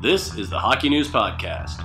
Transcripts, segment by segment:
This is the Hockey News Podcast.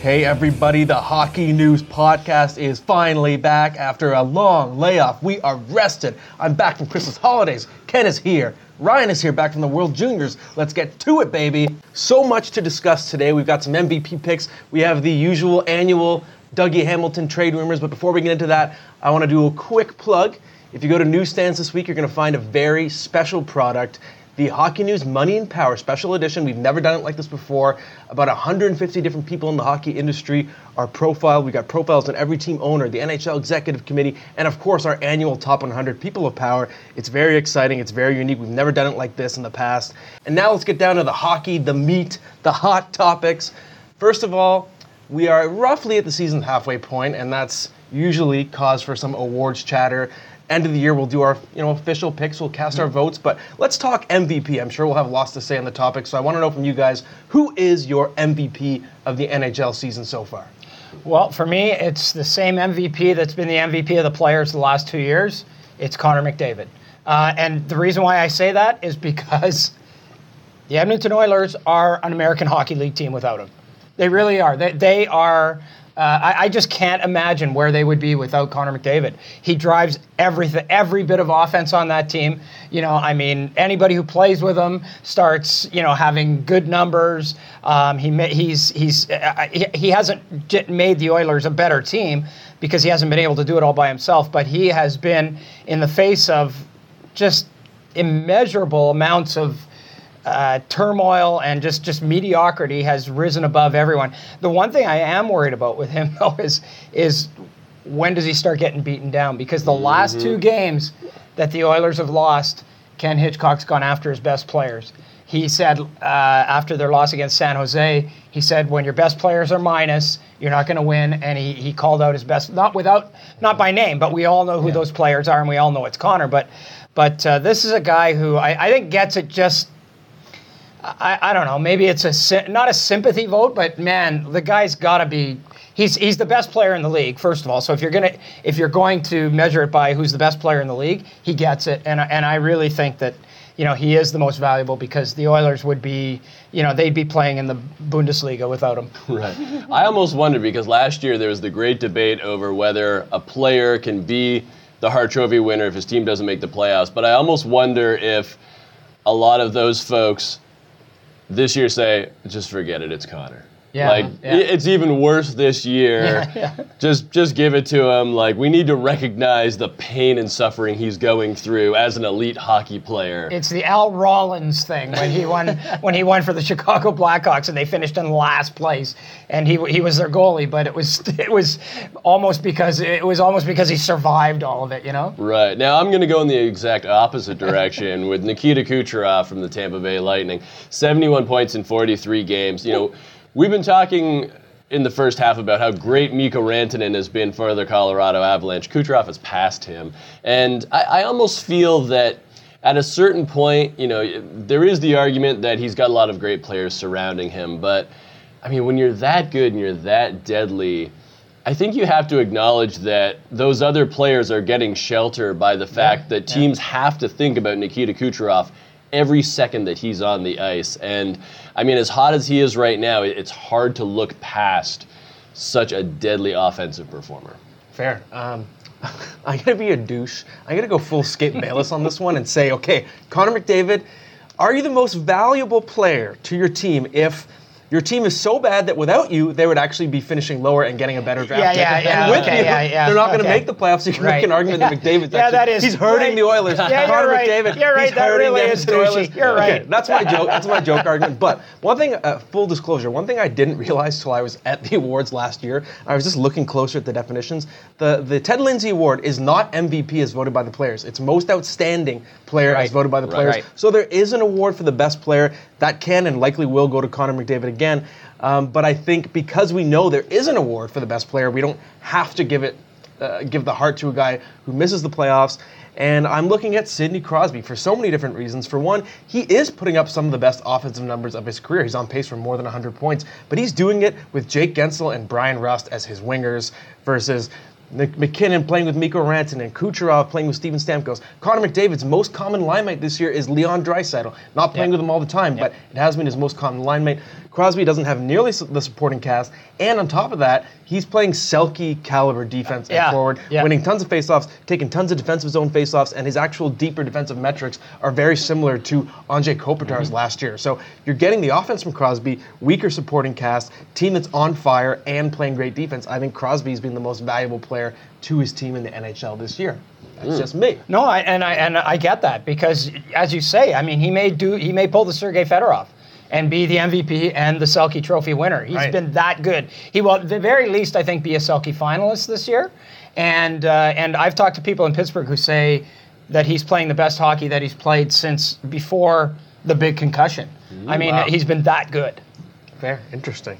Hey everybody, the Hockey News Podcast is finally back after a long layoff. We are rested. I'm back from Christmas holidays. Ken is here. Ryan is here, back from the World Juniors. Let's get to it, baby. So much to discuss today. We've got some MVP picks. We have the usual annual Dougie Hamilton trade rumors. But before we get into that, I want to do a quick plug. If you go to newsstands this week, you're going to find a very special product. The Hockey News Money and Power Special Edition. We've never done it like this before. About 150 different people in the hockey industry are profiled. We've got profiles on every team owner, the NHL Executive Committee, and of course our annual Top 100 People of Power. It's very exciting. It's very unique. We've never done it like this in the past. And now let's get down to the hockey, the meat, the hot topics. First of all, we are roughly at the season halfway point, and that's usually cause for some awards chatter. End of the year, we'll do our official picks, we'll cast our votes, but let's talk MVP. I'm sure we'll have lots to say on the topic, so I want to know from you guys, who is your MVP of the NHL season so far? Well, for me, it's the same MVP that's been the MVP of the players the last 2 years. It's Connor McDavid. And the reason why I say that is because the Edmonton Oilers are an American Hockey League team without him. They really are. They are... I just can't imagine where they would be without Connor McDavid. He drives everything, every bit of offense on that team. Anybody who plays with him starts, having good numbers. He hasn't made the Oilers a better team because he hasn't been able to do it all by himself. But he has been in the face of just immeasurable amounts of turmoil and just mediocrity, has risen above everyone. The one thing I am worried about with him, though, is when does he start getting beaten down? Because the last two games that the Oilers have lost, Ken Hitchcock's gone after his best players. He said after their loss against San Jose, he said, when your best players are minus, you're not going to win. And he called out his best, not by name, but we all know who those players are, and we all know it's Connor. But this is a guy who I think gets it just... I don't know. Maybe it's not a sympathy vote, but man, the guy's got to be. He's the best player in the league, first of all. So if you're going to measure it by who's the best player in the league, he gets it. And I really think that he is the most valuable, because the Oilers would be they'd be playing in the Bundesliga without him. Right. I almost wondered, because last year there was the great debate over whether a player can be the Hart Trophy winner if his team doesn't make the playoffs. But I almost wonder if a lot of those folks this year say, just forget it, it's Connor. Yeah, It's even worse this year. Yeah. Just give it to him. We need to recognize the pain and suffering he's going through as an elite hockey player. It's the Al Rollins thing when he won for the Chicago Blackhawks, and they finished in last place, and he was their goalie, but it was almost because he survived all of it, Right. Now I'm going to go in the exact opposite direction with Nikita Kucherov from the Tampa Bay Lightning. 71 points in 43 games. We've been talking in the first half about how great Mika Rantanen has been for the Colorado Avalanche. Kucherov has passed him. And I almost feel that at a certain point, there is the argument that he's got a lot of great players surrounding him. But, when you're that good and you're that deadly, I think you have to acknowledge that those other players are getting shelter by the fact that teams have to think about Nikita Kucherov every second that he's on the ice. And as hot as he is right now, it's hard to look past such a deadly offensive performer. Fair. I'm gonna be a douche. I'm gonna go full Skip Bayless on this one and say, okay, Connor McDavid, are you the most valuable player to your team if your team is so bad that without you, they would actually be finishing lower and getting a better draft pick. And with you, they're not going to make the playoffs. You can make an argument that McDavid's he's hurting the Oilers. Connor McDavid, he's hurting the Oilers. You're right. That's my joke. That's my joke argument. But one thing, full disclosure, one thing I didn't realize till I was at the awards last year, I was just looking closer at the definitions. The Ted Lindsay Award is not MVP as voted by the players. It's most outstanding player as voted by the players. Right. So there is an award for the best player that can and likely will go to Connor McDavid again. But I think because we know there is an award for the best player, we don't have to give the heart to a guy who misses the playoffs. And I'm looking at Sidney Crosby for so many different reasons. For one, he is putting up some of the best offensive numbers of his career. He's on pace for more than 100 points, but he's doing it with Jake Guentzel and Brian Rust as his wingers versus Nick MacKinnon playing with Mika Rantanen, Kucherov playing with Steven Stamkos. Connor McDavid's most common line mate this year is Leon Draisaitl. Not playing with him all the time, but it has been his most common line mate. Crosby doesn't have nearly the supporting cast, and on top of that, he's playing Selke caliber defense at forward, winning tons of faceoffs, taking tons of defensive zone faceoffs, and his actual deeper defensive metrics are very similar to Andre Kopitar's last year. So you're getting the offense from Crosby, weaker supporting cast, team that's on fire and playing great defense. I think Crosby's been the most valuable player to his team in the NHL this year. That's just me. No, I get that, because as you say, I mean, he may pull the Sergei Fedorov and be the MVP and the Selke Trophy winner. He's been that good. He will, at the very least, I think, be a Selke finalist this year. And I've talked to people in Pittsburgh who say that he's playing the best hockey that he's played since before the big concussion. Ooh, I mean, he's been that good. Fair. Interesting.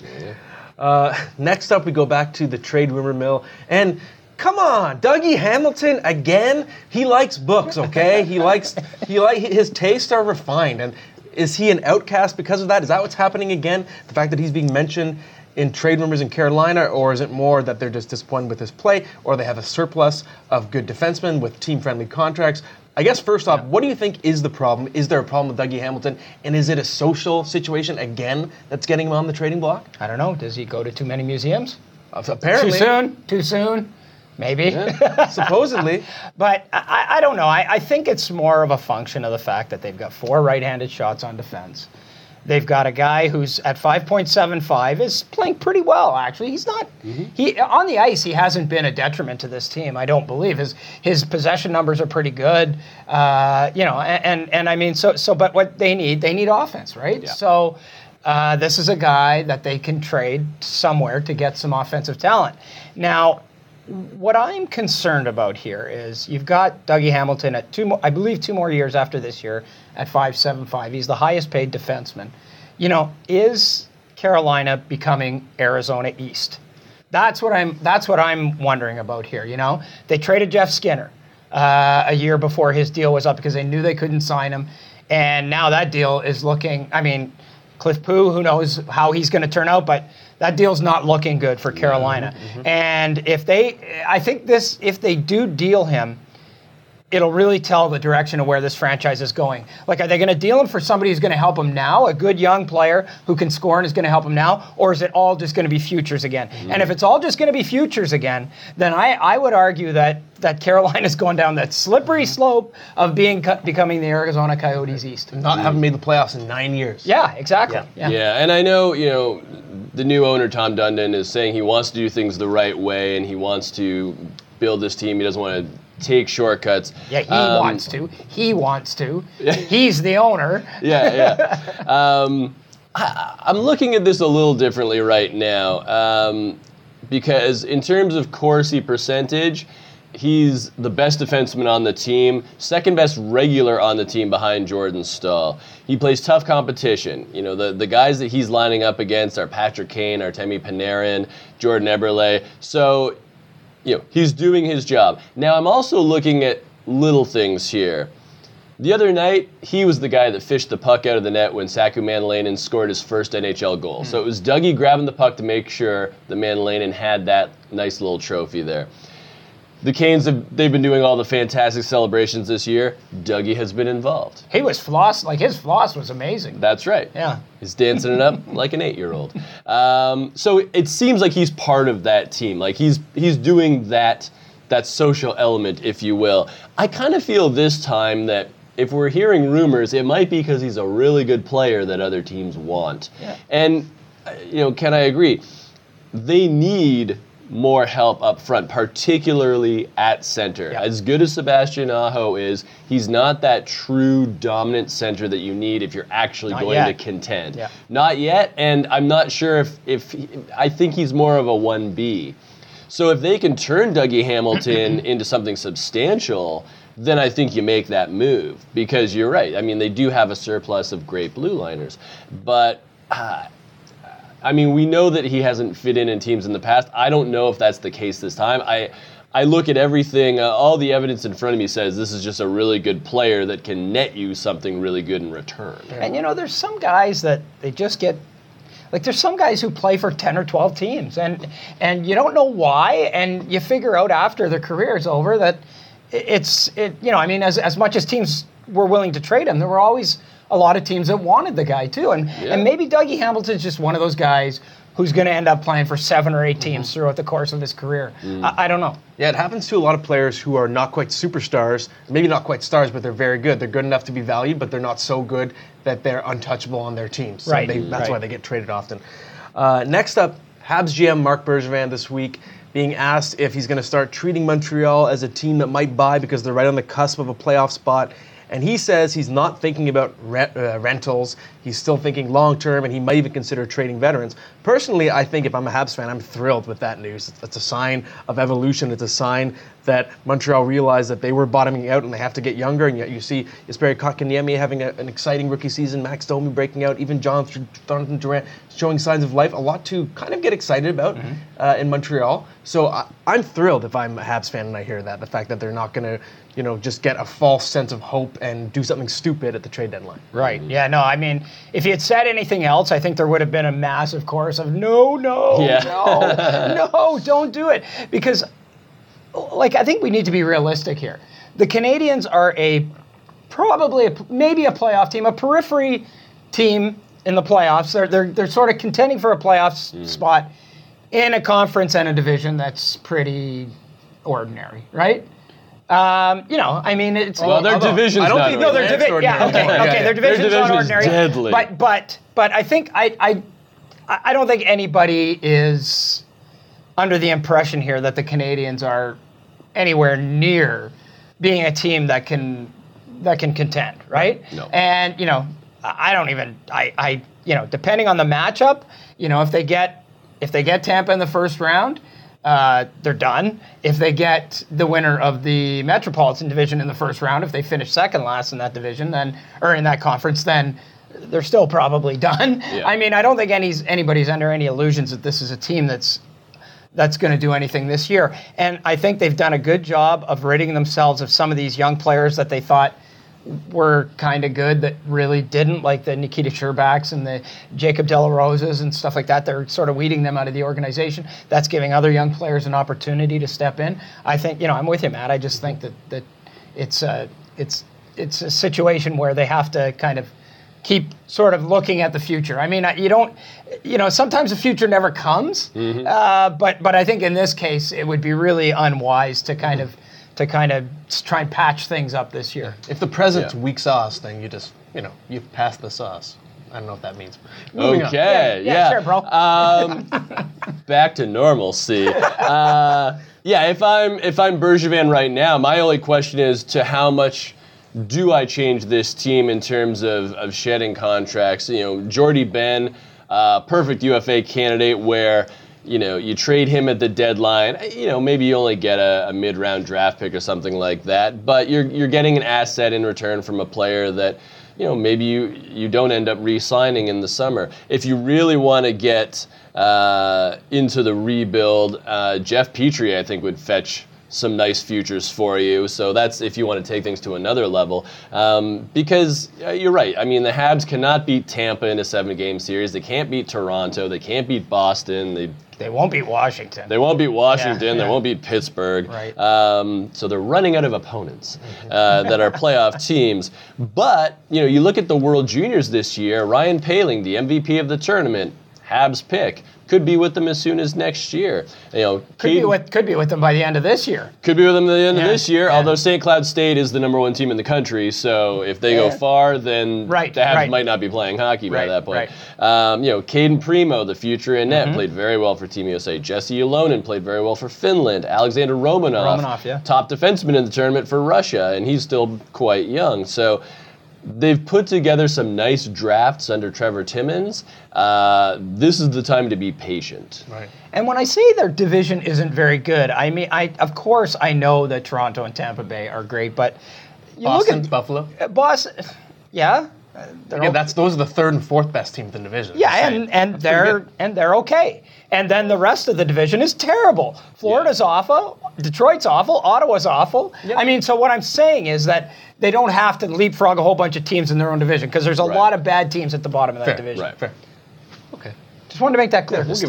Yeah. Next up, we go back to the trade rumor mill. And come on, Dougie Hamilton again? He likes books, okay? His tastes are refined. And is he an outcast because of that? Is that what's happening again? The fact that he's being mentioned in trade rumors in Carolina, or is it more that they're just disappointed with his play, or they have a surplus of good defensemen with team-friendly contracts? I guess first off, what do you think is the problem? Is there a problem with Dougie Hamilton? And is it a social situation again that's getting him on the trading block? I don't know. Does he go to too many museums? Apparently. Too soon? Maybe. Yeah, supposedly. But I don't know. I think it's more of a function of the fact that they've got four right-handed shots on defense. They've got a guy who's at 5.75 is playing pretty well, actually. He's not he on the ice, he hasn't been a detriment to this team, I don't believe. His possession numbers are pretty good. I mean, so but what they need offense, right? Yeah. So this is a guy that they can trade somewhere to get some offensive talent. Now, what I'm concerned about here is you've got Dougie Hamilton at two more years after this year at 5.75. He's the highest paid defenseman. You know, is Carolina becoming Arizona East? That's what I'm wondering about here. You know, they traded Jeff Skinner a year before his deal was up because they knew they couldn't sign him, and now that deal is looking. I mean, Cliff Pooh, who knows how he's going to turn out, but that deal's not looking good for Carolina. Mm-hmm. And if they do deal him, it'll really tell the direction of where this franchise is going. Like, are they going to deal him for somebody who's going to help him now, a good young player who can score and is going to help him now, or is it all just going to be futures again? Mm-hmm. And if it's all just going to be futures again, then I would argue that Carolina's going down that slippery slope of becoming the Arizona Coyotes East. Not having made the playoffs in 9 years. Yeah, exactly. Yeah, and I know, you know, the new owner, Tom Dundon, is saying he wants to do things the right way and he wants to build this team. He doesn't want to take shortcuts. Yeah, he wants to. He wants to. He's the owner. I'm looking at this a little differently right now because in terms of Corsi percentage, he's the best defenseman on the team, second best regular on the team behind Jordan Staal. He plays tough competition. You know, the guys that he's lining up against are Patrick Kane, Artemi Panarin, Jordan Eberle. So, you know, he's doing his job. Now, I'm also looking at little things here. The other night, he was the guy that fished the puck out of the net when Saku Maenalanen scored his first NHL goal. So it was Dougie grabbing the puck to make sure that Maenalanen had that nice little trophy there. The Canes they've been doing all the fantastic celebrations this year. Dougie has been involved. He was floss, like his floss was amazing. That's right. Yeah. He's dancing it up like an 8-year-old. So it seems like he's part of that team. Like he's doing that social element, if you will. I kind of feel this time that if we're hearing rumors, it might be because he's a really good player that other teams want. Yeah. And you know, can I agree? They need more help up front, particularly at center. Yep. As good as Sebastian Aho is, he's not that true dominant center that you need if you're actually to contend. Yep. Not yet, and I'm not sure I think he's more of a 1B. So if they can turn Dougie Hamilton into something substantial, then I think you make that move, because you're right. I mean, they do have a surplus of great blue liners, but I mean, we know that he hasn't fit in teams in the past. I don't know if that's the case this time. I look at everything, all the evidence in front of me says this is just a really good player that can net you something really good in return. And, you know, there's some guys that they just get, Like, there's some guys who play for 10 or 12 teams, and you don't know why, and you figure out after their career is over that it's you know, I mean, as much as teams were willing to trade him, there were always a lot of teams that wanted the guy too, and maybe Dougie Hamilton's just one of those guys who's going to end up playing for 7 or 8 teams throughout the course of his career. I don't know. Yeah, it happens to a lot of players who are not quite superstars, maybe not quite stars, but they're very good. They're good enough to be valued, but they're not so good that they're untouchable on their teams. So that's why they get traded often. Next up, Habs GM Mark Bergevin this week being asked if he's going to start treating Montreal as a team that might buy because they're right on the cusp of a playoff spot. And he says he's not thinking about rentals. He's still thinking long-term, and he might even consider trading veterans. Personally, I think if I'm a Habs fan, I'm thrilled with that news. It's a sign of evolution. It's a sign that Montreal realized that they were bottoming out and they have to get younger. And yet you see Jesperi Kotkaniemi having an exciting rookie season, Max Domi breaking out, even Jonathan Durant showing signs of life, a lot to kind of get excited about in Montreal. So I'm thrilled if I'm a Habs fan and I hear that, the fact that they're not going to, you know, just get a false sense of hope and do something stupid at the trade deadline. Right. Yeah, no, I mean, if he had said anything else, I think there would have been a massive chorus of no, don't do it. Because, like, I think we need to be realistic here. The Canadiens are maybe a playoff team, a periphery team in the playoffs. They're sort of contending for a playoff spot in a conference and a division that's pretty ordinary, right? You know, I mean, it's... Well, their division's not ordinary. No, their division... Yeah, okay, their division's not ordinary. Their division's deadly. But I think... I don't think anybody is under the impression here that the Canadiens are anywhere near being a team that can contend, right? No. And, you know, I don't even... I you know, depending on the matchup, you know, if they get Tampa in the first round... they're done. If they get the winner of the Metropolitan Division in the first round, if they finish second last in that division, in that conference, then they're still probably done. Yeah. I mean, I don't think anybody's under any illusions that this is a team that's going to do anything this year. And I think they've done a good job of ridding themselves of some of these young players that they thought were kind of good that really didn't, like the Nikita Sherbaks and the Jacob De La Rosa's and stuff like that. They're sort of weeding them out of the organization. That's giving other young players an opportunity to step in. I think, you know, I'm with you, Matt. I just think that it's a situation where they have to kind of keep sort of looking at the future. I mean, you don't, you know, sometimes the future never comes, but I think in this case it would be really unwise to kind of try and patch things up this year. If the present's weak sauce, then you just, you know, you've passed the sauce. I don't know what that means. Moving on. Yeah, sure, bro. Back to normalcy. If I'm Bergevin right now, my only question is to how much do I change this team in terms of shedding contracts? You know, Jordy Ben, perfect UFA candidate where, you know, you trade him at the deadline, you know, maybe you only get a mid-round draft pick or something like that, but you're getting an asset in return from a player that, you know, maybe you don't end up re-signing in the summer. If you really want to get into the rebuild, Jeff Petrie, I think, would fetch some nice futures for you. So that's if you want to take things to another level. Because you're right. I mean, the Habs cannot beat Tampa in a 7-game series. They can't beat Toronto. They can't beat Boston. They won't beat Washington. They won't beat Washington. Yeah, yeah. They won't beat Pittsburgh. Right. So they're running out of opponents that are playoff teams. But, you know, you look at the World Juniors this year, Ryan Poehling, the MVP of the tournament, Habs pick. Could be with them as soon as next year. You know, could be with them by the end of this year. Although St. Cloud State is the number 1 team in the country, so if they go far, then the Habs might not be playing hockey by that point. You know, Caden Primo, the future in net, played very well for Team USA. Jesse Ilonen played very well for Finland. Alexander Romanov top defenseman in the tournament for Russia, and he's still quite young. So they've put together some nice drafts under Trevor Timmins. This is the time to be patient. Right. And when I say their division isn't very good, I mean, I know that Toronto and Tampa Bay are great, but Boston, Buffalo. Yeah. Those are the 3rd and 4th best teams in the division. Yeah, and they're okay. And then the rest of the division is terrible. Florida's awful, Detroit's awful, Ottawa's awful. Yep. I mean, so what I'm saying is that they don't have to leapfrog a whole bunch of teams in their own division because there's a lot of bad teams at the bottom of that division. Right. Fair. Okay. Just wanted to make that clear. We'll give you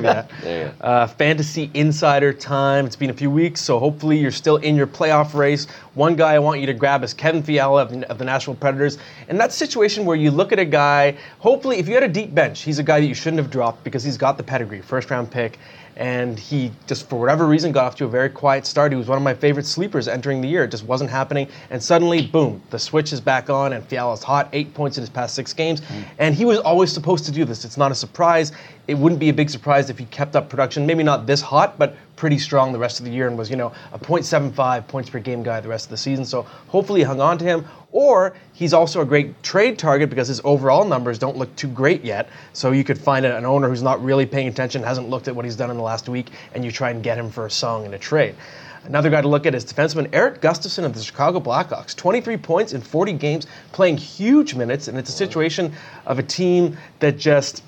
that. There you go. Fantasy Insider time. It's been a few weeks, so hopefully you're still in your playoff race. One guy I want you to grab is Kevin Fiala of the Nashville Predators. And that's a situation where you look at a guy, hopefully, if you had a deep bench, he's a guy that you shouldn't have dropped because he's got the pedigree, first-round pick. And he just, for whatever reason, got off to a very quiet start. He was one of my favorite sleepers entering the year. It just wasn't happening. And suddenly, boom, the switch is back on, and Fiala's hot. 8 points in his past 6 games. And he was always supposed to do this. It's not a surprise. It wouldn't be a big surprise if he kept up production. Maybe not this hot, but pretty strong the rest of the year and was, you know, a 0.75 points per game guy the rest of the season. So hopefully hung on to him. Or he's also a great trade target because his overall numbers don't look too great yet. So you could find an owner who's not really paying attention, hasn't looked at what he's done in the last week, and you try and get him for a song in a trade. Another guy to look at is defenseman Erik Gustafsson of the Chicago Blackhawks. 23 points in 40 games, playing huge minutes, and it's a situation of a team that just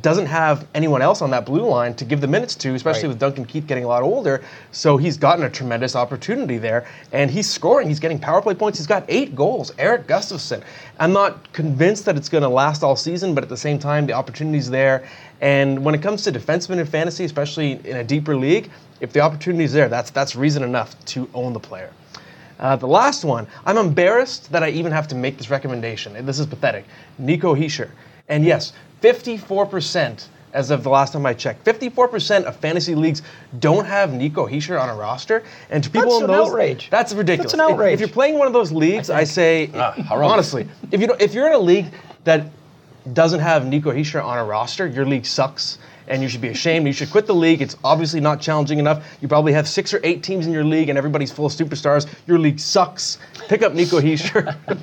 doesn't have anyone else on that blue line to give the minutes to, especially with Duncan Keith getting a lot older. So he's gotten a tremendous opportunity there, and he's scoring. He's getting power play points. He's got 8 goals. Erik Gustafsson. I'm not convinced that it's going to last all season, but at the same time, the opportunity's there. And when it comes to defensemen in fantasy, especially in a deeper league, if the opportunity's there, that's reason enough to own the player. The last one, I'm embarrassed that I even have to make this recommendation. This is pathetic. Nico Hischier. And yes, 54%, as of the last time I checked, 54% of fantasy leagues don't have Nico Hischier on a roster. And to people in those, that's ridiculous. That's an outrage. If you're playing one of those leagues, I say, honestly, if you're in a league that doesn't have Nico Hischier on a roster, your league sucks. And you should be ashamed. You should quit the league. It's obviously not challenging enough. You probably have 6 or 8 teams in your league, and everybody's full of superstars. Your league sucks. Pick up Nico Hischier. I'm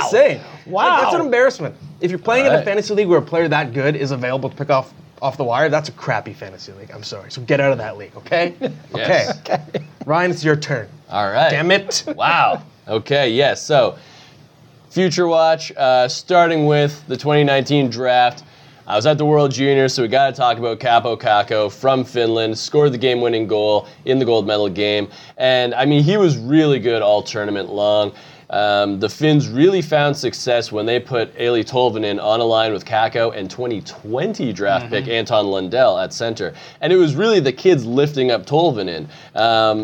just saying. Like, that's an embarrassment. If you're playing in a fantasy league where a player that good is available to pick off the wire, that's a crappy fantasy league. I'm sorry. So get out of that league, okay? Okay. Ryan, it's your turn. All right. Damn it. Wow. Okay, yes. So, Future Watch, starting with the 2019 draft. I was at the World Juniors, so we got to talk about Kaapo Kakko from Finland. Scored the game-winning goal in the gold medal game. And, I mean, he was really good all tournament long. The Finns really found success when they put Eli Tolvanen on a line with Kakko and 2020 draft pick Anton Lundell at center. And it was really the kids lifting up Tolvanen.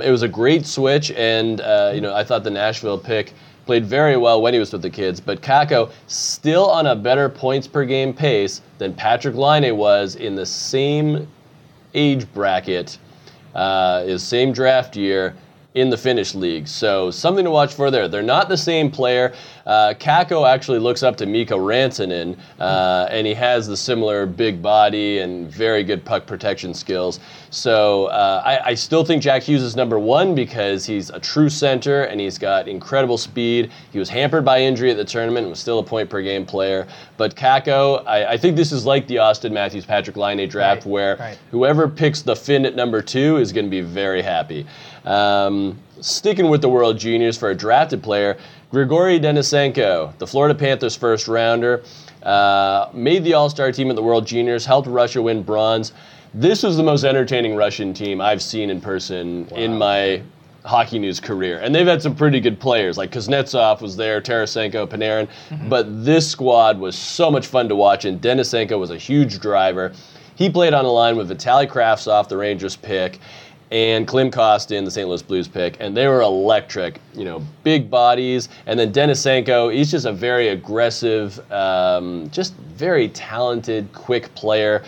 It was a great switch, and, you know, I thought the Nashville pick played very well when he was with the kids, but Kakko still on a better points per game pace than Patrick Laine was in the same age bracket, his same draft year in the Finnish league. So something to watch for there. They're not the same player. Kakko actually looks up to Mika Rantanen, and he has the similar big body and very good puck protection skills. So I still think Jack Hughes is number one because he's a true center and he's got incredible speed. He was hampered by injury at the tournament and was still a point-per-game player. But Kakko, I think this is like the Austin Matthews, Patrick Laine draft where whoever picks the Finn at number 2 is going to be very happy. Sticking with the World Juniors for a drafted player, Grigori Denisenko, the Florida Panthers first rounder, made the All-Star team at the World Juniors, helped Russia win bronze. This was the most entertaining Russian team I've seen in person in my hockey news career. And they've had some pretty good players, like Kuznetsov was there, Tarasenko, Panarin. But this squad was so much fun to watch, and Denisenko was a huge driver. He played on a line with Vitaly Kravtsov, the Rangers pick, and Klim Kostin, the St. Louis Blues pick, and they were electric, you know, big bodies. And then Denisenko, he's just a very aggressive, just very talented, quick player.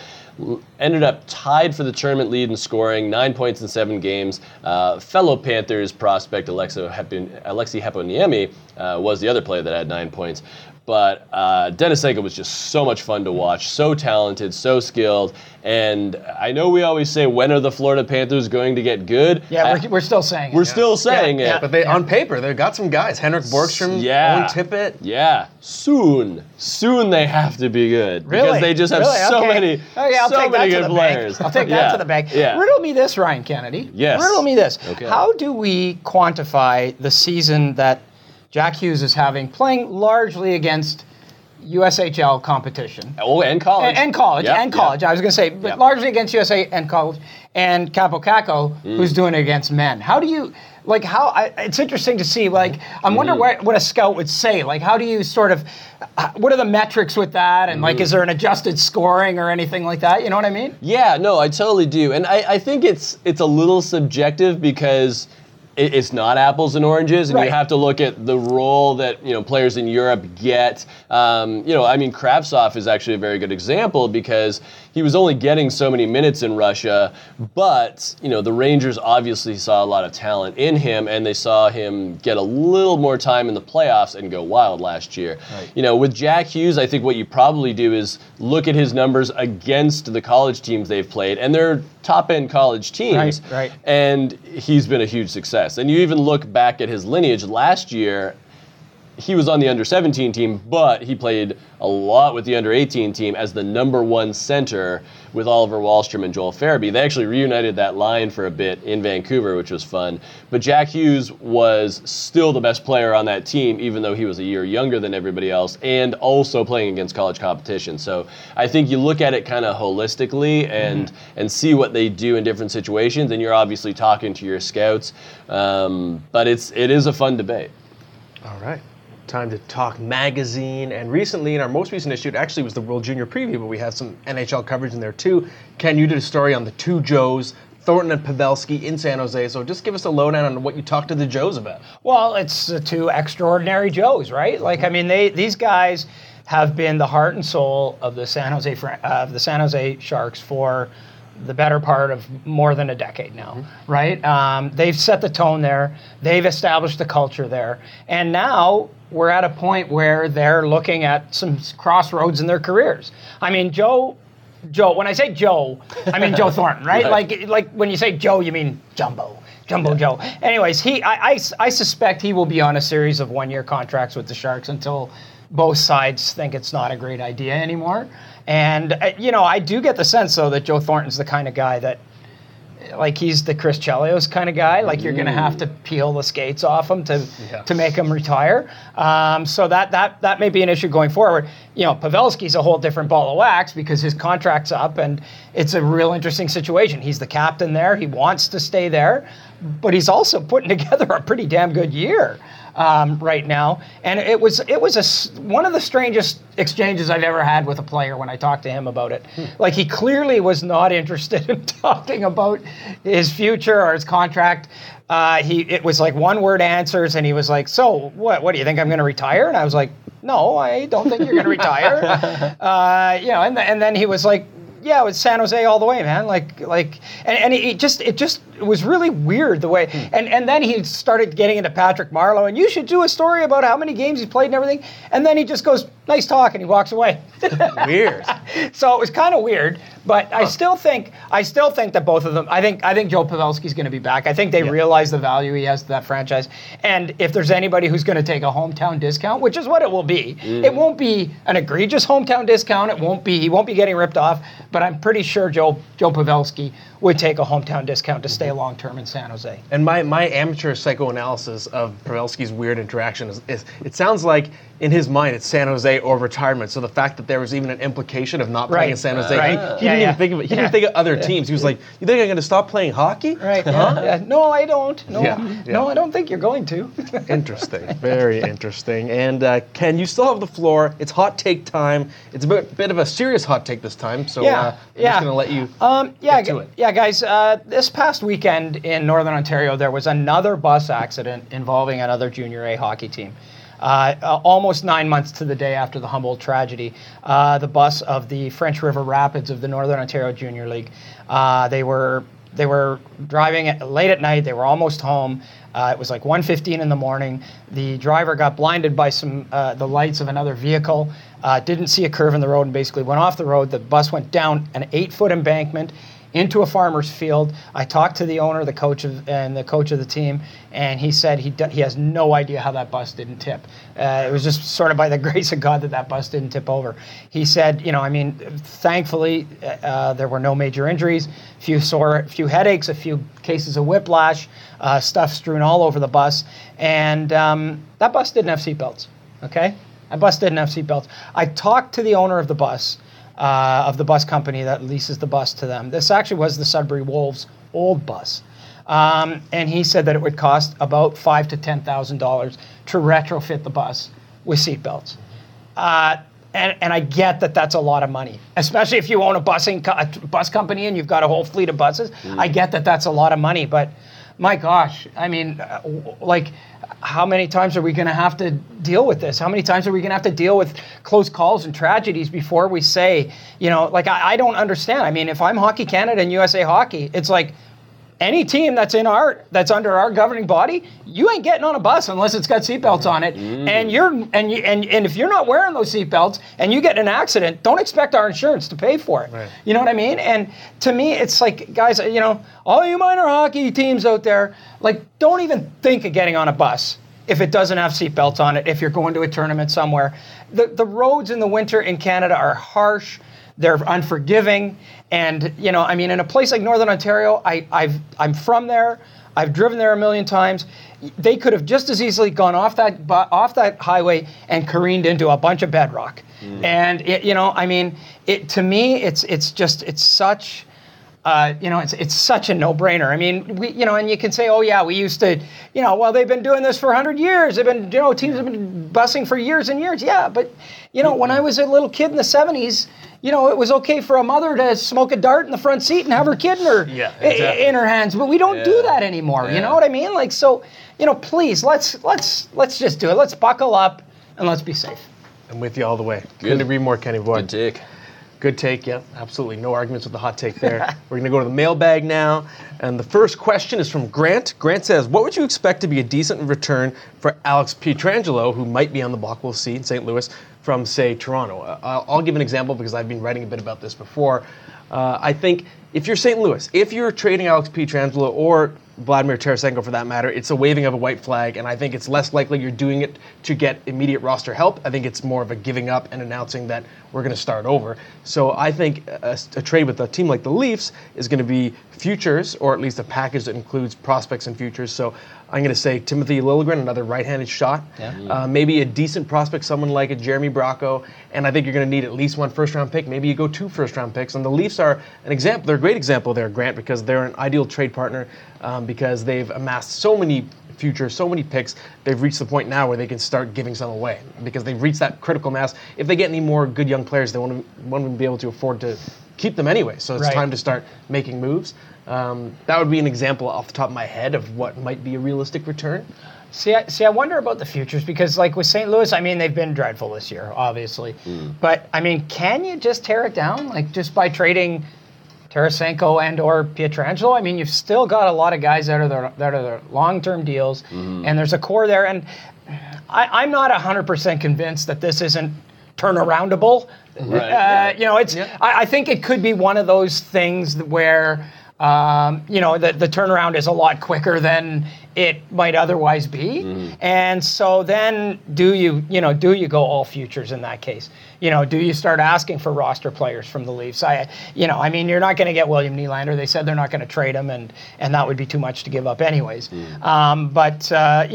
Ended up tied for the tournament lead in scoring, 9 points in 7 games. Fellow Panthers prospect Alexi Heponiemi was the other player that had 9 points. But Denisenko was just so much fun to watch, so talented, so skilled. And I know we always say, when are the Florida Panthers going to get good? Yeah, we're still saying it. We're still saying it. But on paper, they've got some guys. Henrik Borgstrom, Owen Tippett. Yeah, soon they have to be good. Really? Because they just have so many good players. I'll take that to the bank. Yeah. Riddle me this, Ryan Kennedy. Yes. Riddle me this. Okay. How do we quantify the season that Jack Hughes is having, playing largely against USHL competition. Oh, and college. And college. I was going to say, but largely against USA and college. And Kaapo Kakko, who's doing it against men. How do you... Like, how, it's interesting to see, like, I'm wondering what a scout would say. Like, how do you sort of, what are the metrics with that? And, like, is there an adjusted scoring or anything like that? You know what I mean? Yeah, no, I totally do. And I think it's a little subjective because it's not apples and oranges, and you have to look at the role that, you know, players in Europe get. You know, I mean, Kravtsov is actually a very good example because he was only getting so many minutes in Russia, but, you know, the Rangers obviously saw a lot of talent in him, and they saw him get a little more time in the playoffs and go wild last year. Right. You know, with Jack Hughes, I think what you probably do is look at his numbers against the college teams they've played, and they're top-end college teams, and he's been a huge success. And you even look back at his lineage last year. He was on the under-17 team, but he played a lot with the under-18 team as the number one center with Oliver Wahlstrom and Joel Farabee. They actually reunited that line for a bit in Vancouver, which was fun. But Jack Hughes was still the best player on that team, even though he was a year younger than everybody else, and also playing against college competition. So I think you look at it kind of holistically and see what they do in different situations, and you're obviously talking to your scouts. But it is a fun debate. All right. Time to talk magazine, and recently, in our most recent issue, it actually was the World Junior Preview, but we had some NHL coverage in there too. Ken, you did a story on the two Joes, Thornton and Pavelski, in San Jose, so just give us a lowdown on what you talked to the Joes about. Well, it's the two extraordinary Joes, right? Like, I mean, these guys have been the heart and soul of the San Jose Sharks for the better part of more than a decade now, right? They've set the tone there. They've established the culture there, and now we're at a point where they're looking at some crossroads in their careers. I mean, Joe. When I say Joe, I mean Joe Thornton, right? Like when you say Joe, you mean Jumbo Joe. Anyways, I suspect he will be on a series of one-year contracts with the Sharks until both sides think it's not a great idea anymore. And you know, I do get the sense though that Joe Thornton's the kind of guy that, like, he's the Chris Chelios kind of guy. Like, you're going to have to peel the skates off him to make him retire. So that may be an issue going forward. You know, Pavelski's a whole different ball of wax because his contract's up, and it's a real interesting situation. He's the captain there. He wants to stay there, but he's also putting together a pretty damn good year right now. And it was one of the strangest exchanges I've ever had with a player when I talked to him about it. Like, he clearly was not interested in talking about his future or his contract. It was like one-word answers, and he was like, so what do you think, I'm going to retire? And I was like, no, I don't think you're going to retire. You know, and then he was like, yeah, it was San Jose all the way, man. It was really weird the way. And then he started getting into Patrick Marleau, and you should do a story about how many games he's played and everything. And then he just goes, nice talk, and he walks away. Weird. So it was kind of weird, but I still think that both of them. I think Joe Pavelski's going to be back. I think they realize the value he has to that franchise. And if there's anybody who's going to take a hometown discount, which is what it will be, it won't be an egregious hometown discount. He won't be getting ripped off. But I'm pretty sure Joe Pavelski would take a hometown discount to stay long-term in San Jose. And my amateur psychoanalysis of Pavelski's weird interaction is it sounds like, in his mind, it's San Jose or retirement. So the fact that there was even an implication of not playing in San Jose, he didn't even think of it. He didn't think of other teams. He was like, you think I'm going to stop playing hockey? Right. Huh? Yeah. No, I don't. No, I don't think you're going to. Interesting. Very interesting. And Ken, you still have the floor. It's hot take time. It's a bit of a serious hot take this time. So I'm just going to let you get to it. Yeah, guys, this past weekend in Northern Ontario, there was another bus accident involving another Junior A hockey team. Almost 9 months to the day after the Humboldt tragedy, the bus of the French River Rapids of the Northern Ontario Junior League. They were driving late at night. They were almost home. It was like 1:15 in the morning. The driver got blinded by the lights of another vehicle, didn't see a curve in the road, and basically went off the road. The bus went down an 8-foot embankment into a farmer's field. I talked to the owner, the coach of the team, and he said he has no idea how that bus didn't tip. It was just sort of by the grace of God that bus didn't tip over. He said, you know, I mean, thankfully there were no major injuries, few headaches, a few cases of whiplash, stuff strewn all over the bus, and that bus didn't have seatbelts. Okay, I busted an FC belt. I talked to the owner of the bus company that leases the bus to them. This actually was the Sudbury Wolves old bus. And he said that it would cost about $5,000 to $10,000 to retrofit the bus with seatbelts. And I get that that's a lot of money, especially if you own a bus company and you've got a whole fleet of buses. Mm. I get that that's a lot of money, but my gosh, I mean, like, how many times are we going to have to deal with this? How many times are we going to have to deal with close calls and tragedies before we say, you know, like, I don't understand. I mean, if I'm Hockey Canada and USA Hockey, it's like, any team that's under our governing body, you ain't getting on a bus unless it's got seatbelts on it. Mm. And if you're not wearing those seatbelts and you get in an accident, don't expect our insurance to pay for it. Right. You know what I mean? And to me, it's like, guys, you know, all you minor hockey teams out there, like, don't even think of getting on a bus if it doesn't have seatbelts on it. If you're going to a tournament somewhere, the roads in the winter in Canada are harsh. They're unforgiving. And, you know, I mean, in a place like Northern Ontario, I'm from there. I've driven there a million times. They could have just as easily gone off that highway and careened into a bunch of bedrock. Mm. And, to me, it's such... it's such a no-brainer. I mean, and you can say, oh yeah, we used to, they've been doing this for 100 years. They've been, teams have been busing for years and years. Yeah, but, when I was a little kid in the 70s, it was okay for a mother to smoke a dart in the front seat and have her kid in her, exactly. in her hands, but we don't do that anymore. Yeah. You know what I mean? Like, so, please, let's just do it. Let's buckle up and let's be safe. I'm with you all the way. Couldn't agree more, Kenny Boyd. Good take. Good take, yeah, absolutely. No arguments with the hot take there. We're going to go to the mailbag now. And the first question is from Grant. Grant says, what would you expect to be a decent return for Alex Pietrangelo, who might be on the block, we'll see, in St. Louis, from, say, Toronto? I'll give an example because I've been writing a bit about this before. I think if you're St. Louis, if you're trading Alex Pietrangelo or Vladimir Tarasenko for that matter, it's a waving of a white flag, and I think it's less likely you're doing it to get immediate roster help. I think it's more of a giving up and announcing that we're going to start over. So I think a trade with a team like the Leafs is going to be futures, or at least a package that includes prospects and futures. So I'm going to say Timothy Liljegren, another right-handed shot, maybe a decent prospect, someone like a Jeremy Bracco, and I think you're going to need at least one first-round pick. Maybe you go two first-round picks, and the Leafs are an example. They're a great example there, Grant, because they're an ideal trade partner because they've amassed so many futures, so many picks. They've reached the point now where they can start giving some away because they've reached that critical mass. If they get any more good young players, they won't be able to afford to keep them anyway. So it's time to start making moves. That would be an example off the top of my head of what might be a realistic return. I wonder about the futures because, like, with St. Louis, I mean, they've been dreadful this year, obviously. Mm. But, I mean, can you just tear it down, like, just by trading Tarasenko and or Pietrangelo? I mean, you've still got a lot of guys that are long-term deals, and there's a core there. And I'm not 100% convinced that this isn't turnaroundable. Right. I think it could be one of those things where, the turnaround is a lot quicker than it might otherwise be. And so then do you go all futures in that case? Do you start asking for roster players from the Leafs? You're not going to get William Nylander. They said they're not going to trade him, and that would be too much to give up anyways. I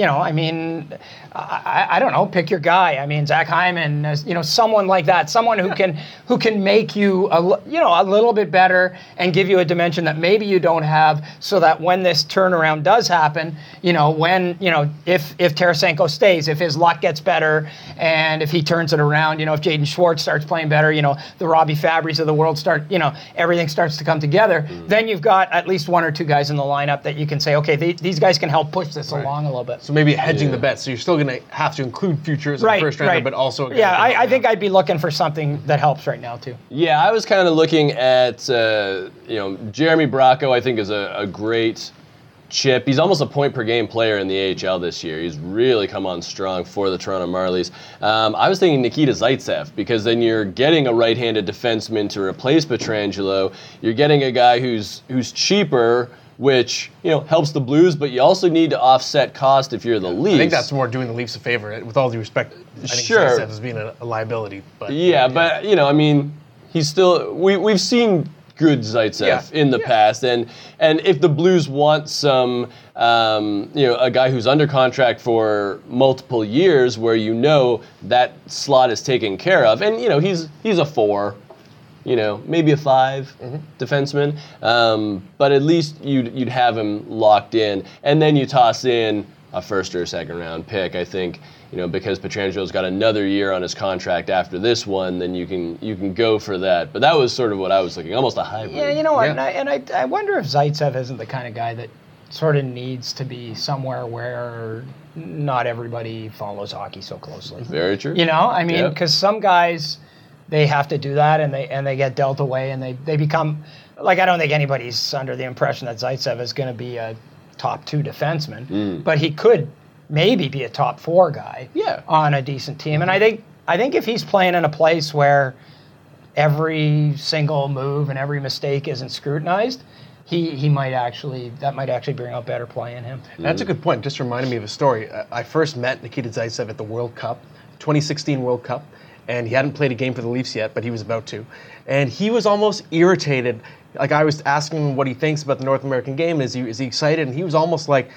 don't know, pick your guy. I mean, Zach Hyman, someone like that, someone who can make you a little bit better and give you a dimension that maybe you don't have, so that when this turnaround does happen, if Tarasenko stays, if his luck gets better, and if he turns it around, if Jaden Schwartz starts playing better, the Robbie Fabris of the world start, everything starts to come together, then you've got at least one or two guys in the lineup that you can say, okay, these guys can help push this along a little bit. So maybe hedging the bet. So you're still going to have to include futures in the first round, but also... I think I'd be looking for something that helps right now, too. Yeah, I was kind of looking at, Jeremy Bracco, I think, is a great... chip. He's almost a point-per-game player in the AHL this year. He's really come on strong for the Toronto Marlies. I was thinking Nikita Zaitsev, because then you're getting a right-handed defenseman to replace Pietrangelo. You're getting a guy who's cheaper, which helps the Blues, but you also need to offset cost if you're the Leafs. I think that's more doing the Leafs a favor, with all due respect. I think Zaitsev is being a liability. But he's still... We've seen good Zaitsev in the past. And if the Blues want some, a guy who's under contract for multiple years where you know that slot is taken care of, and, he's a 4, maybe a 5 defenseman, but at least you'd have him locked in. And then you toss in a first or a second round pick, I think, because Petrangelo's got another year on his contract after this one, then you can go for that. But that was sort of what I was looking, almost a hybrid. Yeah, and I wonder if Zaitsev isn't the kind of guy that sort of needs to be somewhere where not everybody follows hockey so closely. Very true. Because some guys, they have to do that, and they get dealt away, and they become, like, I don't think anybody's under the impression that Zaitsev is going to be a top 2 defenseman, but he could maybe be a top 4 guy on a decent team. And I think if he's playing in a place where every single move and every mistake isn't scrutinized, that might actually bring out better play in him. That's a good point. Just reminded me of a story. I first met Nikita Zaitsev at the World Cup, 2016 World Cup, and he hadn't played a game for the Leafs yet, but he was about to. And he was almost irritated. Like, I was asking him what he thinks about the North American game. Is he excited? And he was almost like,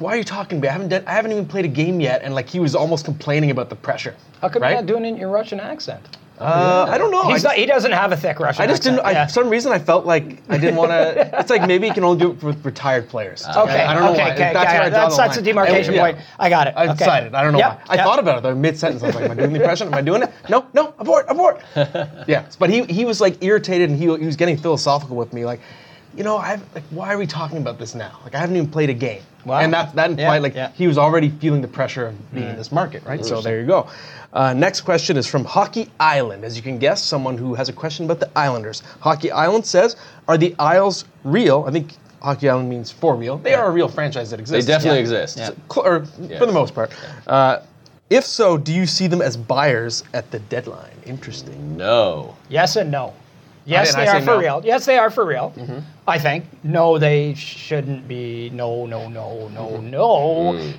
why are you talking to me? I haven't even played a game yet. And he was almost complaining about the pressure. How come you're not doing it in your Russian accent? I don't know. He doesn't have a thick Russian accent. For some reason, I felt like I didn't want to. It's like maybe you can only do it with retired players. Okay. I don't know why. That's a demarcation point. I got it. I decided. I don't know why. I thought about it, though, mid-sentence. I was like, am I doing the impression? Am I doing it? No, abort. But he was irritated, and he was getting philosophical with me. Why are we talking about this now? I haven't even played a game. Wow. And that implied he was already feeling the pressure of being in this market, right? So there you go. Next question is from Hockey Island. As you can guess, someone who has a question about the Islanders. Hockey Island says, are the Isles real? I think Hockey Island means for real. They are a real franchise that exists. They definitely exist. Yeah. For the most part. Yeah. If so, do you see them as buyers at the deadline? Interesting. No. Yes and no. Yes, they are for real. Yes, they are for real. I think. No, they shouldn't be. No.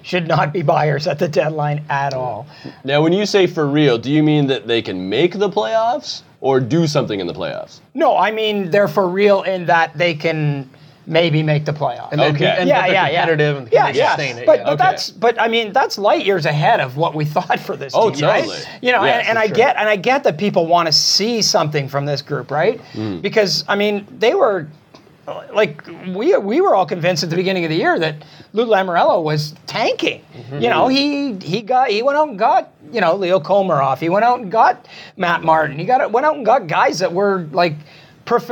Should not be buyers at the deadline at all. Now, when you say for real, do you mean that they can make the playoffs or do something in the playoffs? No, I mean they're for real in that they can maybe make the playoffs. And competitive and sustain it. But that's light years ahead of what we thought for this team. Oh, totally. Right? I get that people want to see something from this group, right? Because they were we were all convinced at the beginning of the year that Lou Lamoriello was tanking. He went out and got Leo Komarov. He went out and got Matt Martin. He went out and got guys that were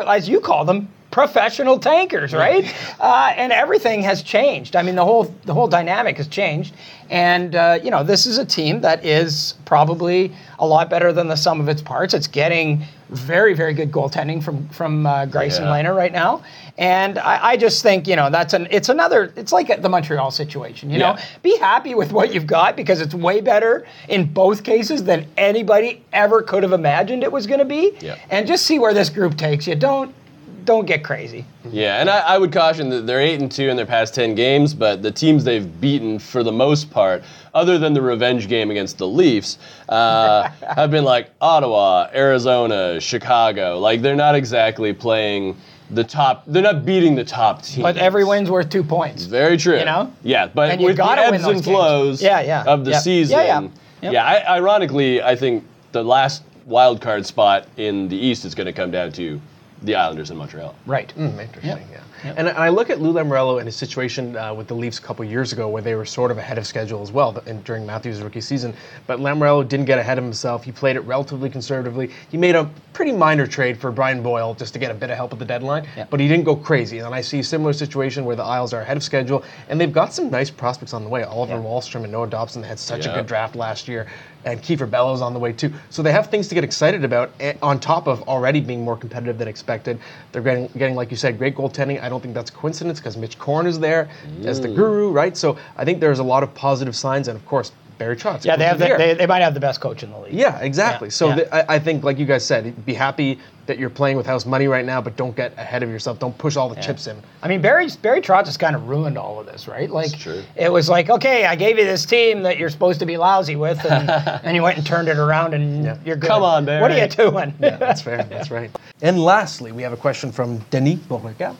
as you call them, professional tankers, right? And everything has changed. The whole dynamic has changed. And, this is a team that is probably a lot better than the sum of its parts. It's getting very, very good goaltending from Grayson Lehner right now. And I just think, it's like the Montreal situation, Be happy with what you've got because it's way better in both cases than anybody ever could have imagined it was going to be. Yeah. And just see where this group takes you. Don't get crazy. Yeah, and I would caution that they're 8-2 in their past 10 games, but the teams they've beaten for the most part, other than the revenge game against the Leafs, have been Ottawa, Arizona, Chicago. They're not exactly playing the top. They're not beating the top teams. But every win's worth 2 points. Very true. Yeah, but and with the ebbs and flows of the season. Ironically, I think the last wild card spot in the East is going to come down to the Islanders in Montreal. Right. Interesting, And I look at Lou Lamoriello and his situation with the Leafs a couple years ago where they were sort of ahead of schedule as well during Matthews' rookie season. But Lamoriello didn't get ahead of himself. He played it relatively conservatively. He made a pretty minor trade for Brian Boyle just to get a bit of help at the deadline, but he didn't go crazy. And I see a similar situation where the Isles are ahead of schedule, and they've got some nice prospects on the way. Oliver Wahlstrom and Noah Dobson had such a good draft last year, and Kiefer Bellows on the way too. So they have things to get excited about on top of already being more competitive than expected. They're getting like you said, great goaltending. I don't think that's a coincidence because Mitch Korn is there as the guru, right? So I think there's a lot of positive signs, and of course, Barry Trotz. Yeah, they might have the best coach in the league. Yeah, exactly. Yeah. So yeah. I think, like you guys said, be happy that you're playing with house money right now, but don't get ahead of yourself. Don't push all the chips in. I mean, Barry Trotz has kind of ruined all of this, right? Like, it was like, okay, I gave you this team that you're supposed to be lousy with, and you went and turned it around, and you're good. Come on, Barry. What are you doing? Yeah, that's fair. That's right. And lastly, we have a question from Denis Beauregard.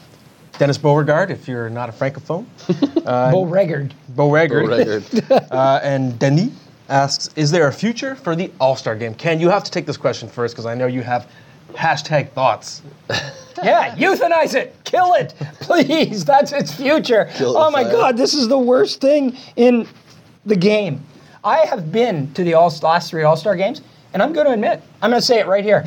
Dennis Beauregard, if you're not a francophone. Beauregard. And Denis asks, is there a future for the All-Star Game? Ken, you have to take this question first, because I know you have #thoughts. Yeah, euthanize it. Kill it. Please, that's its future. Oh my God, this is the worst thing in the game. I have been to the last three All-Star Games, and I'm going to admit, I'm going to say it right here.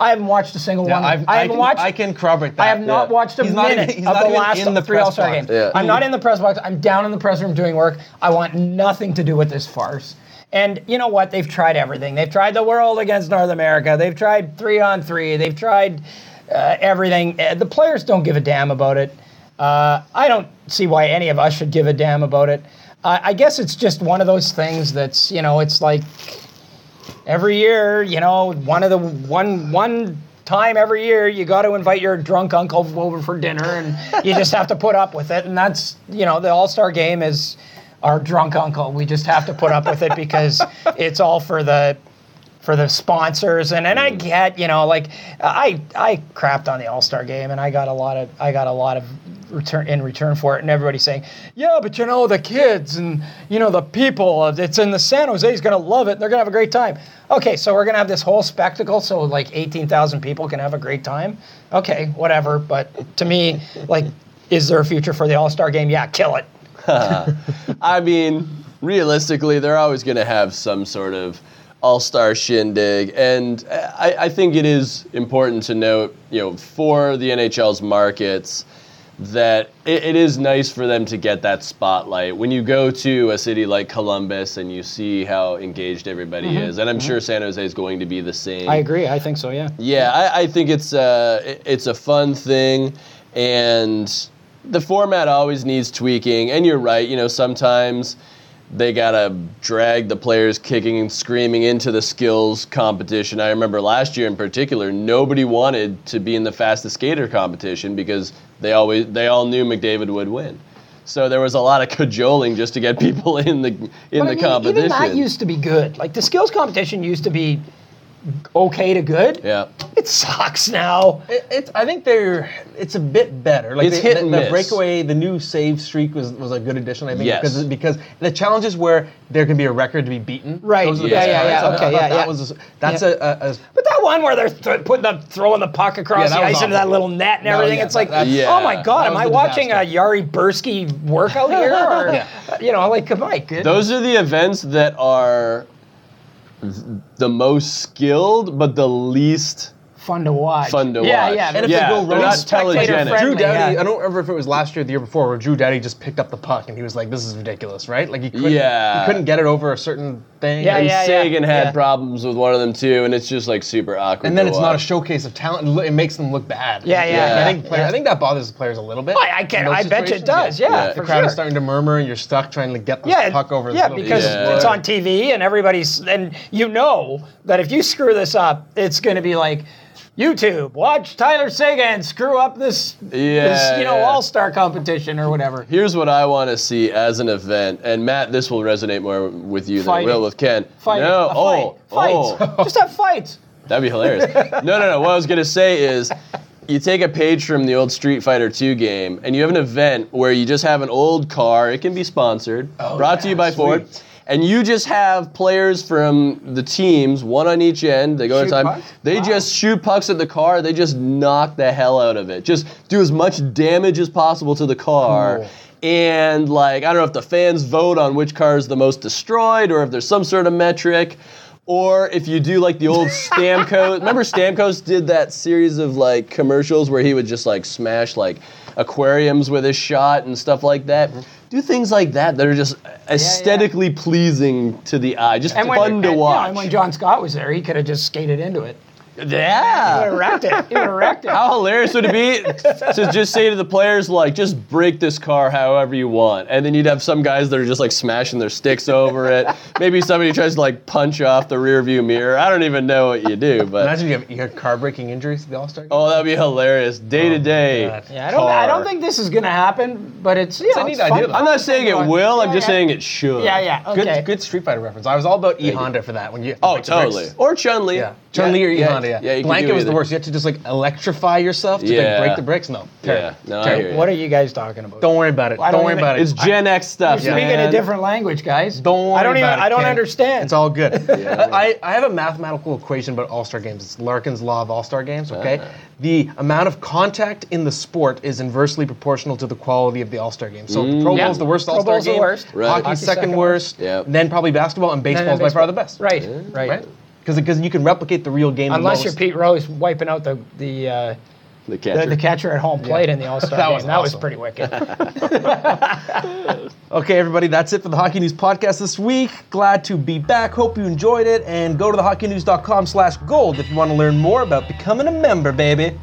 I haven't watched a single one. I can corroborate that. I have not watched a minute of the last three All-Star games. Yeah. I'm not in the press box. I'm down in the press room doing work. I want nothing to do with this farce. And you know what? They've tried everything. They've tried the world against North America. They've tried 3-on-3. They've tried everything. The players don't give a damn about it. I don't see why any of us should give a damn about it. I guess it's just one of those things that's, it's like... Every year, one time every year, you got to invite your drunk uncle over for dinner, and you just have to put up with it. And that's, the All-Star Game is our drunk uncle. We just have to put up with it because it's all for the sponsors. And I get, I crapped on the All-Star Game, and I got a lot of in return for it, and everybody's saying, yeah, but the kids and the people that's in the San Jose is going to love it, and they're going to have a great time. Okay, so we're going to have this whole spectacle so like 18,000 people can have a great time. Okay, whatever, but to me, like, is there a future for the All-Star Game? Yeah, kill it. I mean, realistically, they're always going to have some sort of All-Star shindig, and I think it is important to note, for the NHL's markets, that it is nice for them to get that spotlight. When you go to a city like Columbus and you see how engaged everybody is, and I'm sure San Jose is going to be the same. I agree. I think so, yeah. Yeah, I think it's a fun thing, and the format always needs tweaking, and you're right, sometimes they got to drag the players kicking and screaming into the skills competition. I remember last year in particular, nobody wanted to be in the fastest skater competition because they all knew McDavid would win. So there was a lot of cajoling just to get people in the competition. Even that used to be good. Like, the skills competition used to be okay to good. Yeah. It sucks now. I think it's a bit better. Like, it's hit and miss. The breakaway, the new save streak was a good addition, I think, because the challenges where there can be a record to be beaten. Right. Those are But that one where they're throwing the puck across the ice into that little net and everything, it's like, oh my God, am I watching a Yari Burski workout here? Or, those are the events that are the most skilled, but the least fun to watch. Yeah, yeah. And if they go wrong, it's telegenic. Drew Doughty, I don't remember if it was last year or the year before, where Drew Doughty just picked up the puck and he was like, this is ridiculous, right? Like, he couldn't get it over a certain thing. Yeah, and Sagan had problems with one of them, too, and it's just, like, super awkward. And then it's not a showcase of talent. It makes them look bad. Yeah. I think that bothers the players a little bit. I bet you it does, The crowd is starting to murmur, and you're stuck trying to get the puck over. Yeah, because it's on TV, and everybody's... And you know that if you screw this up, it's going to be like... YouTube, watch Tyler Seguin screw up this all-star competition or whatever. Here's what I want to see as an event, and Matt, this will resonate more with you than it will with Ken. Fights. Just have fights. That'd be hilarious. No. What I was going to say is you take a page from the old Street Fighter II game, and you have an event where you just have an old car. It can be sponsored, brought to you by Ford. And you just have players from the teams, one on each end. They go to time. Pucks? They just shoot pucks at the car. They just knock the hell out of it. Just do as much damage as possible to the car. Cool. And, like, I don't know if the fans vote on which car is the most destroyed or if there's some sort of metric. Or if you do, like, the old Stamkos. Remember Stamkos did that series of, like, commercials where he would just, like, smash, like, aquariums with his shot and stuff like that? Do things like that are just aesthetically pleasing to the eye, just fun to watch. Yeah, and when John Scott was there, he could have just skated into it. Yeah. He would have wrecked it. He would have wrecked it. How hilarious would it be to just say to the players, like, just break this car however you want. And then you'd have some guys that are just, like, smashing their sticks over it. Maybe somebody tries to, like, punch off the rearview mirror. I don't even know what you do. But imagine you had car-breaking injuries at the All-Star game. Oh, that would be hilarious. Day-to-day. Yeah, I don't think this is going to happen, but it's a neat idea. I'm not saying it will. I'm just saying it should. Yeah, yeah. Okay. Good Street Fighter reference. I was all about E-Honda for that. When you totally. Or Chun-Li. Yeah. Chun-Li or E-Honda, yeah. Blanket was the worst. You had to just, like, electrify yourself to, like, break the bricks? No. Terrible. Yeah. No, terrible. What are you guys talking about? Don't worry about it. Don't worry about it. It's Gen X stuff. You're speaking a different language, guys. Don't worry about it. I don't understand. It's all good. Yeah, I have a mathematical equation about All-Star games. It's Larkin's Law of All-Star games, okay? Uh-huh. The amount of contact in the sport is inversely proportional to the quality of the All-Star game. So the Pro Bowl's the worst All-Star game. Hockey's second worst. Then probably basketball, and baseball's by far the best. Right. Because you can replicate the real game. Unless you're Pete Rose wiping out the catcher. The catcher at home plate in the All-Star game. Awesome. That was pretty wicked. Okay, everybody, that's it for the Hockey News Podcast this week. Glad to be back. Hope you enjoyed it. And go to thehockeynews.com/gold if you want to learn more about becoming a member, baby.